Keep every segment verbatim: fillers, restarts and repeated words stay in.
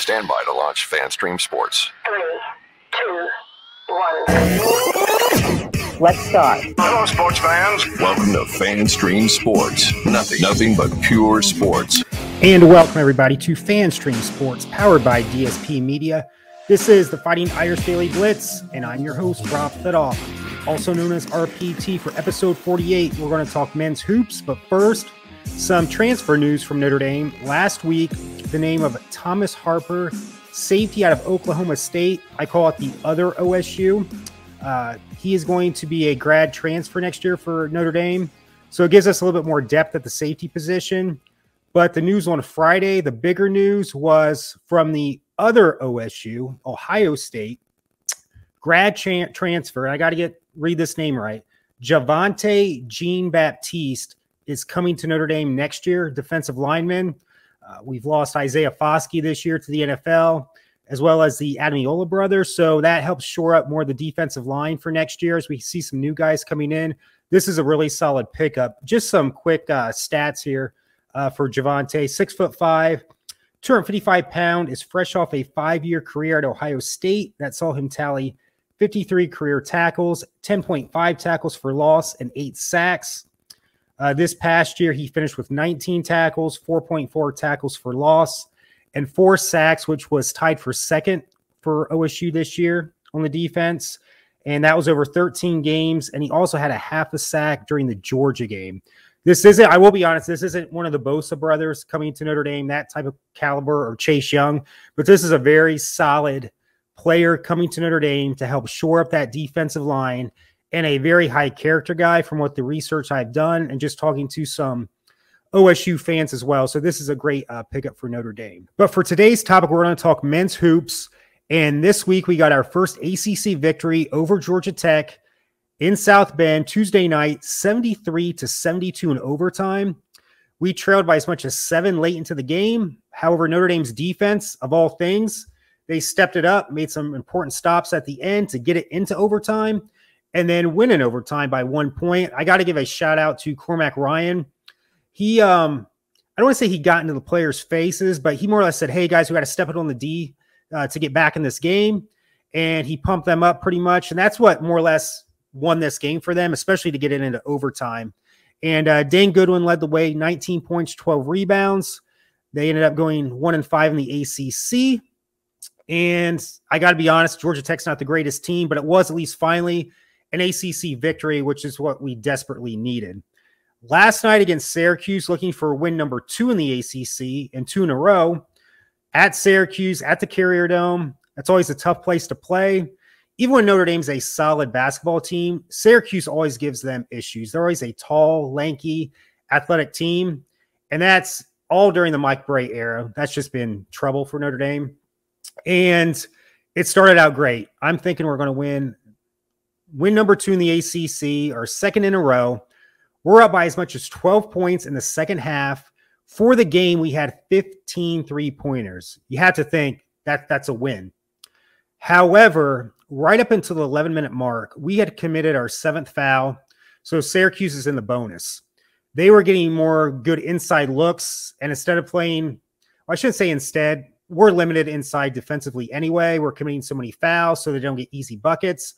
Stand by to launch FanStream Sports. Three, two, one. Let's start. Hello, sports fans. Welcome to FanStream Sports. Nothing, nothing but pure sports. And welcome, everybody, to FanStream Sports, powered by D S P Media. This is the Fighting Irish Daily Blitz, and I'm your host, Rob Thedoff, also known as R P T. For episode forty-eight, we're going to talk men's hoops, but first, some transfer news from Notre Dame. Last week, the name of Thomas Harper, safety out of Oklahoma State, I call it the other O S U. Uh, he is going to be a grad transfer next year for Notre Dame, so it gives us a little bit more depth at the safety position. But the news on Friday, the bigger news was from the other O S U, Ohio State, grad tra- transfer. I got to get read this name right. Javonte Jean-Baptiste is coming to Notre Dame next year, defensive lineman. Uh, we've lost Isaiah Foskey this year to the N F L, as well as the Adamiola brothers. So that helps shore up more of the defensive line for next year as we see some new guys coming in. This is a really solid pickup. Just some quick uh, stats here. Uh, for Javonte, six foot five, two hundred fifty-five pound, is fresh off a five-year career at Ohio State that saw him tally fifty-three career tackles, ten point five tackles for loss, and eight sacks. Uh, this past year, he finished with nineteen tackles, four point four tackles for loss, and four sacks, which was tied for second for O S U this year on the defense. And that was over thirteen games. And he also had a half a sack during the Georgia game. This isn't, I will be honest, this isn't one of the Bosa brothers coming to Notre Dame, that type of caliber, or Chase Young, but this is a very solid player coming to Notre Dame to help shore up that defensive line, and a very high character guy from what the research I've done and just talking to some O S U fans as well. So this is a great uh, pickup for Notre Dame. But for today's topic, we're going to talk men's hoops, and this week we got our first A C C victory over Georgia Tech in South Bend, Tuesday night, seventy-three to seventy-two in overtime. We trailed by as much as seven late into the game. However, Notre Dame's defense, of all things, they stepped it up, made some important stops at the end to get it into overtime, and then win in overtime by one point. I got to give a shout-out to Cormac Ryan. He, um, I don't want to say he got into the players' faces, but he more or less said, hey, guys, we got to step it on the D uh, to get back in this game. And he pumped them up pretty much, and that's what more or less – won this game for them, especially to get it into overtime. And uh, Dane Goodwin led the way, nineteen points, twelve rebounds. They ended up going one and five in the A C C. And I got to be honest, Georgia Tech's not the greatest team, but it was at least finally an A C C victory, which is what we desperately needed. Last night against Syracuse, looking for win number two in the A C C and two in a row at Syracuse at the Carrier Dome. That's always a tough place to play. Even when Notre Dame's a solid basketball team, Syracuse always gives them issues. They're always a tall, lanky, athletic team, and that's all during the Mike Brey era. That's just been trouble for Notre Dame, and it started out great. I'm thinking we're going to win, win number two in the A C C, or second in a row. We're up by as much as twelve points in the second half. For the game, we had fifteen three-pointers. You have to think that that's a win. However, right up until the eleven-minute mark, we had committed our seventh foul, so Syracuse is in the bonus. They were getting more good inside looks, and instead of playing – well, I shouldn't say instead. We're limited inside defensively anyway. We're committing so many fouls so they don't get easy buckets.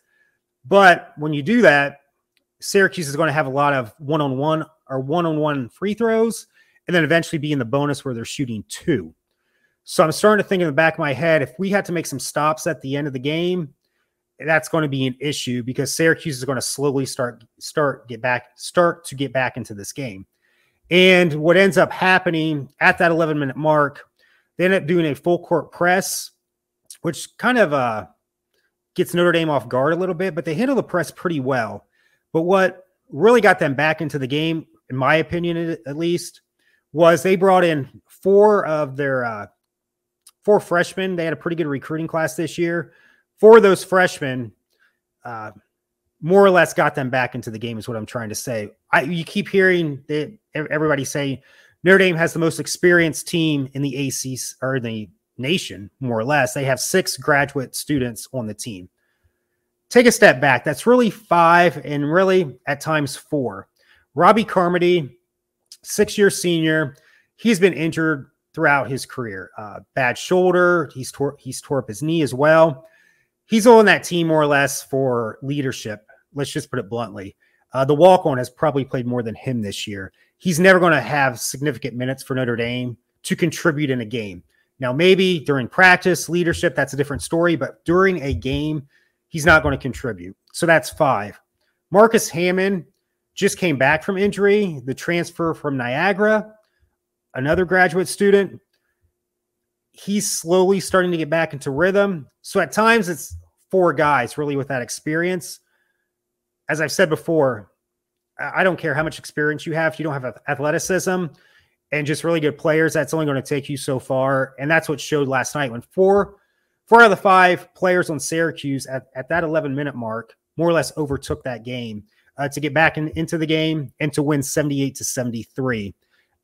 But when you do that, Syracuse is going to have a lot of one-on-one or one-on-one free throws and then eventually be in the bonus where they're shooting two. So I'm starting to think in the back of my head, if we had to make some stops at the end of the game, that's going to be an issue because Syracuse is going to slowly start start get back start to get back into this game. And what ends up happening at that eleven-minute mark, they end up doing a full-court press, which kind of uh, gets Notre Dame off guard a little bit, but they handle the press pretty well. But what really got them back into the game, in my opinion at least, was they brought in four of their uh, four freshmen. They had a pretty good recruiting class this year. Four of those freshmen uh, more or less got them back into the game is what I'm trying to say. I, you keep hearing that everybody say Notre Dame has the most experienced team in the A C C or the nation, more or less. They have six graduate students on the team. Take a step back. That's really five and really at times four. Robbie Carmody, six-year senior. He's been injured throughout his career. Uh, bad shoulder. He's tore, he's tore up his knee as well. He's on that team more or less for leadership. Let's just put it bluntly. Uh, the walk-on has probably played more than him this year. He's never going to have significant minutes for Notre Dame to contribute in a game. Now, maybe during practice, leadership, that's a different story, but during a game, he's not going to contribute. So that's five. Marcus Hammond just came back from injury, the transfer from Niagara, another graduate student. He's slowly starting to get back into rhythm. So at times it's four guys really with that experience. As I've said before, I don't care how much experience you have. If you don't have athleticism and just really good players, that's only going to take you so far. And that's what showed last night when four, four out of the five players on Syracuse at, at that eleven minute mark more or less overtook that game uh, to get back in, into the game and to win seventy-eight to seventy-three.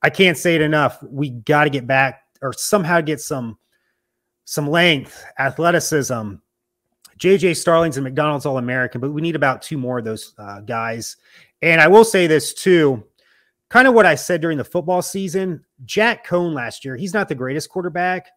I can't say it enough. We got to get back or somehow get some, some length, athleticism. J J Starling's and McDonald's All-American, but we need about two more of those uh, guys. And I will say this too, kind of what I said during the football season, Jack Cohn last year, he's not the greatest quarterback,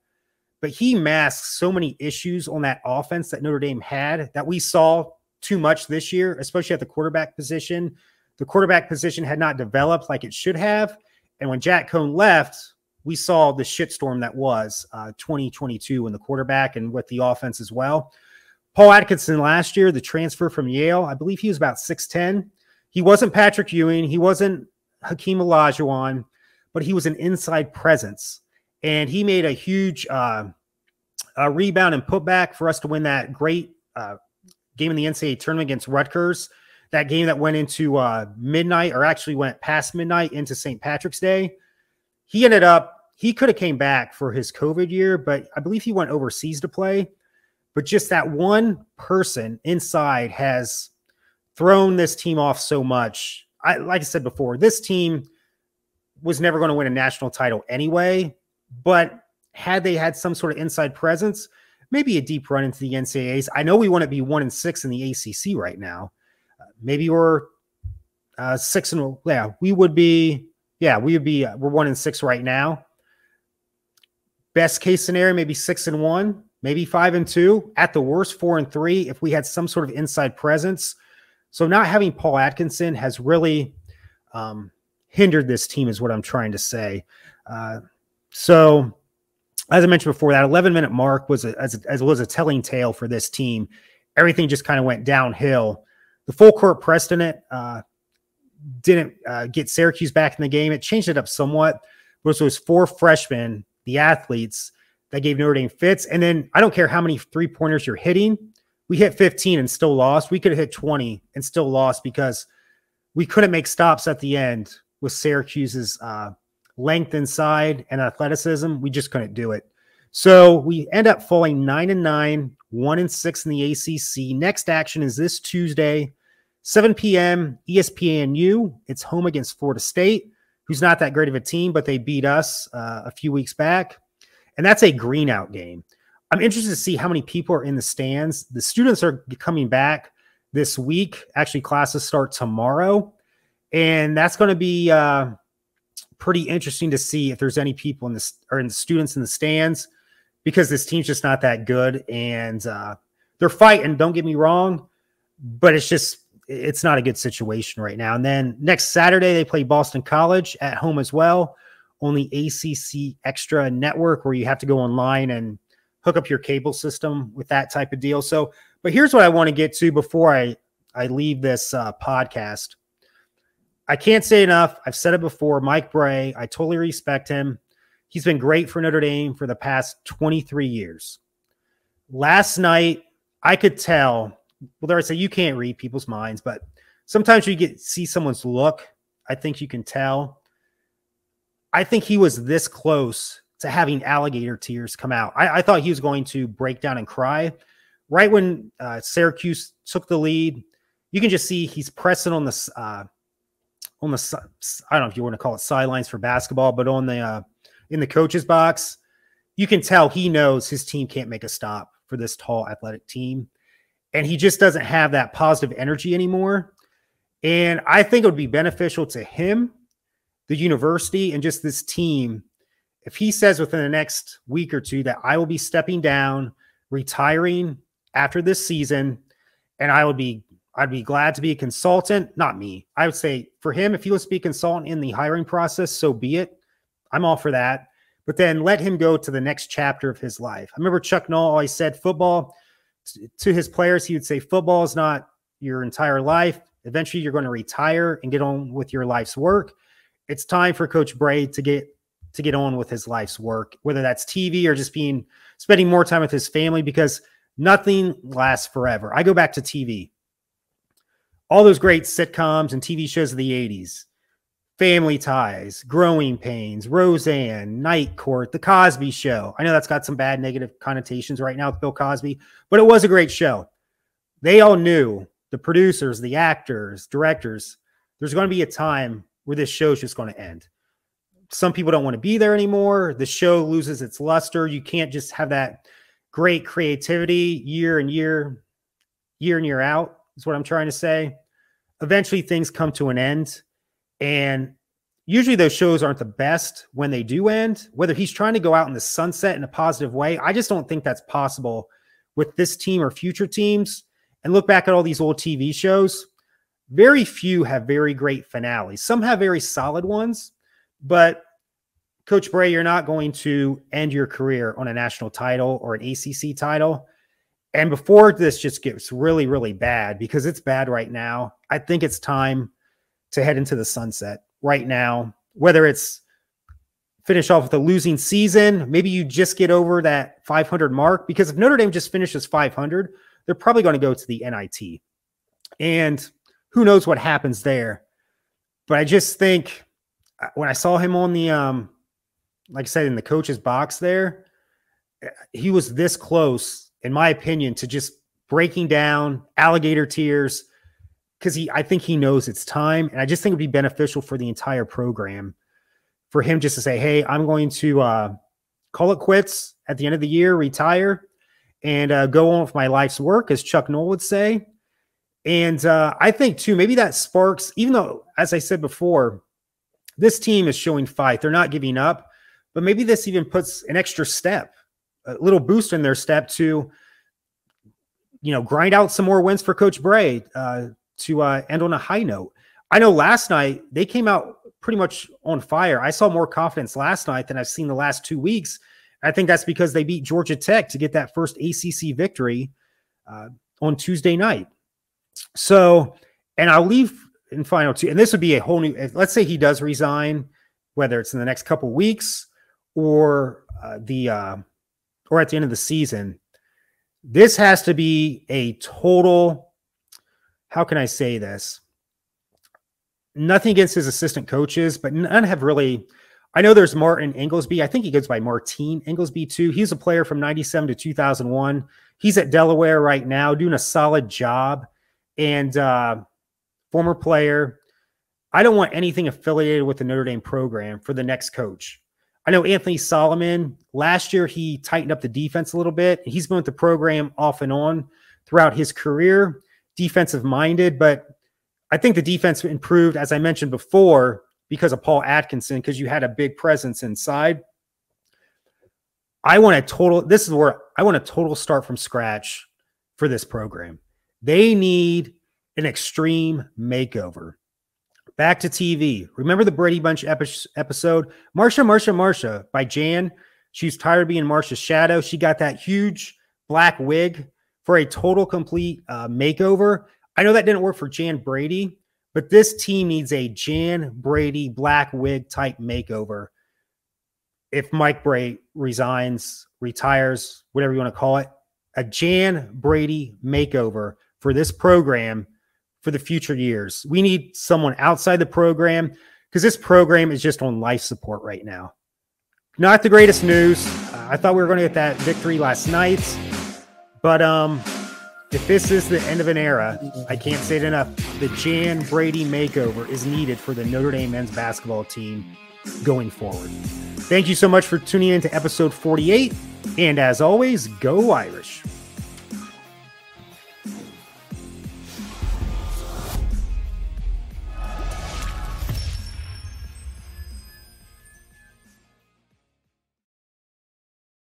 but he masks so many issues on that offense that Notre Dame had that we saw too much this year, especially at the quarterback position. The quarterback position had not developed like it should have. And when Jack Cohn left, we saw the shitstorm that was uh, twenty twenty-two in the quarterback and with the offense as well. Paul Atkinson last year, the transfer from Yale, I believe he was about six ten. He wasn't Patrick Ewing. He wasn't Hakeem Olajuwon, but he was an inside presence. And he made a huge uh, a rebound and putback for us to win that great uh, game in the N C double A tournament against Rutgers, that game that went into uh, midnight or actually went past midnight into Saint Patrick's Day. He ended up, he could have came back for his COVID year, but I believe he went overseas to play. But just that one person inside has thrown this team off so much. I, like I said before, this team was never going to win a national title anyway. But had they had some sort of inside presence, maybe a deep run into the N C double A's. I know we want to be one and six in the A C C right now. Uh, maybe we're uh, six and yeah, we would be yeah we would be uh, we're one and six right now. Best case scenario, maybe six and one. Maybe five and two, at the worst, four and three, if we had some sort of inside presence. So not having Paul Atkinson has really um, hindered this team is what I'm trying to say. Uh, so as I mentioned before, that eleven minute mark was a, as, as was a telling tale for this team. Everything just kind of went downhill. The full court press didn't, uh, didn't uh, get Syracuse back in the game. It changed it up somewhat, but it was four freshmen, the athletes, that gave Notre Dame fits. And then I don't care how many three-pointers you're hitting. We hit fifteen and still lost. We could have hit twenty and still lost because we couldn't make stops at the end with Syracuse's uh, length inside and athleticism. We just couldn't do it. So we end up falling nine and nine, one and six in the A C C. Next action is this Tuesday, seven p m E S P N U. It's home against Florida State, who's not that great of a team, but they beat us uh, a few weeks back. And that's a green out game. I'm interested to see how many people are in the stands. The students are coming back this week. Actually, classes start tomorrow. And that's going to be uh, pretty interesting to see if there's any people in this or in the students in the stands, because this team's just not that good. And uh, they're fighting, don't get me wrong, but it's just, it's not a good situation right now. And then next Saturday, they play Boston College at home as well, on the A C C Extra network, where you have to go online and hook up your cable system with that type of deal. So, but here's what I want to get to before I, I leave this uh, podcast. I can't say enough. I've said it before. Mike Brey, I totally respect him. He's been great for Notre Dame for the past twenty-three years. Last night, I could tell, well, there I say you can't read people's minds, but sometimes you get see someone's look. I think you can tell. I think he was this close to having alligator tears come out. I, I thought he was going to break down and cry. Right when uh, Syracuse took the lead, you can just see he's pressing on the, uh, on the, I don't know if you want to call it sidelines for basketball, but on the, uh, in the coach's box, you can tell he knows his team can't make a stop for this tall athletic team. And he just doesn't have that positive energy anymore. And I think it would be beneficial to him, the university, and just this team if he says within the next week or two that I will be stepping down, retiring after this season, and I would be, I'd be glad to be a consultant, not me. I would say for him, if he wants to be a consultant in the hiring process, so be it. I'm all for that. But then let him go to the next chapter of his life. I remember Chuck Knoll always said football to his players. He would say football is not your entire life. Eventually you're going to retire and get on with your life's work. It's time for Coach Brey to get to get on with his life's work, whether that's T V or just being spending more time with his family, because nothing lasts forever. I go back to T V. All those great sitcoms and T V shows of the eighties, Family Ties, Growing Pains, Roseanne, Night Court, The Cosby Show. I know that's got some bad negative connotations right now with Bill Cosby, but it was a great show. They all knew, the producers, the actors, directors, there's going to be a time where this show's just going to end. Some people don't want to be there anymore. The show loses its luster. You can't just have that great creativity year and year, year and year out, is what I'm trying to say. Eventually things come to an end. And usually those shows aren't the best when they do end, whether he's trying to go out in the sunset in a positive way. I just don't think that's possible with this team or future teams. And look back at all these old T V shows. Very few have very great finales. Some have very solid ones. But Coach Brey, you're not going to end your career on a national title or an A C C title. And before this just gets really, really bad, because it's bad right now, I think it's time to head into the sunset right now, whether it's finish off with a losing season. Maybe you just get over that five hundred mark, because if Notre Dame just finishes five hundred, they're probably going to go to the N I T. And who knows what happens there. But I just think, when I saw him on the, um, like I said, in the coach's box there, he was this close, in my opinion, to just breaking down, alligator tears, because he, I think he knows it's time. And I just think it'd be beneficial for the entire program for him just to say, hey, I'm going to uh, call it quits at the end of the year, retire, and uh, go on with my life's work, as Chuck Knoll would say. And uh, I think, too, maybe that sparks, even though, as I said before, this team is showing fight. They're not giving up, but maybe this even puts an extra step, a little boost in their step to, you know, grind out some more wins for Coach Brey uh, to uh, end on a high note. I know last night they came out pretty much on fire. I saw more confidence last night than I've seen the last two weeks. I think that's because they beat Georgia Tech to get that first A C C victory uh, on Tuesday night. So, and I'll leave in final two, and this would be a whole new, let's say he does resign, whether it's in the next couple of weeks or uh, the, uh, or at the end of the season, this has to be a total, how can I say this? Nothing against his assistant coaches, but none have really, I know there's Martin Ingelsby. I think he goes by Martin Ingelsby too. He's a player from ninety-seven to two thousand one. He's at Delaware right now doing a solid job. And, uh, former player. I don't want anything affiliated with the Notre Dame program for the next coach. I know Anthony Solomon, last year he tightened up the defense a little bit. He's been with the program off and on throughout his career, defensive-minded, but I think the defense improved, as I mentioned before, because of Paul Atkinson, because you had a big presence inside. I want a total, this is where I want a total start from scratch for this program. They need an extreme makeover. Back to T V. Remember the Brady Bunch epi episode? Marsha, Marsha, Marsha by Jan. She's tired of being Marsha's shadow. She got that huge black wig for a total complete uh, makeover. I know that didn't work for Jan Brady, but this team needs a Jan Brady black wig type makeover. If Mike Brey resigns, retires, whatever you want to call it, a Jan Brady makeover for this program for the future years. We need someone outside the program, because this program is just on life support right now. Not the greatest news. Uh, I thought we were going to get that victory last night, but um, if this is the end of an era, I can't say it enough, the Jan Brady makeover is needed for the Notre Dame men's basketball team going forward. Thank you so much for tuning in to episode forty-eight, and as always, go Irish.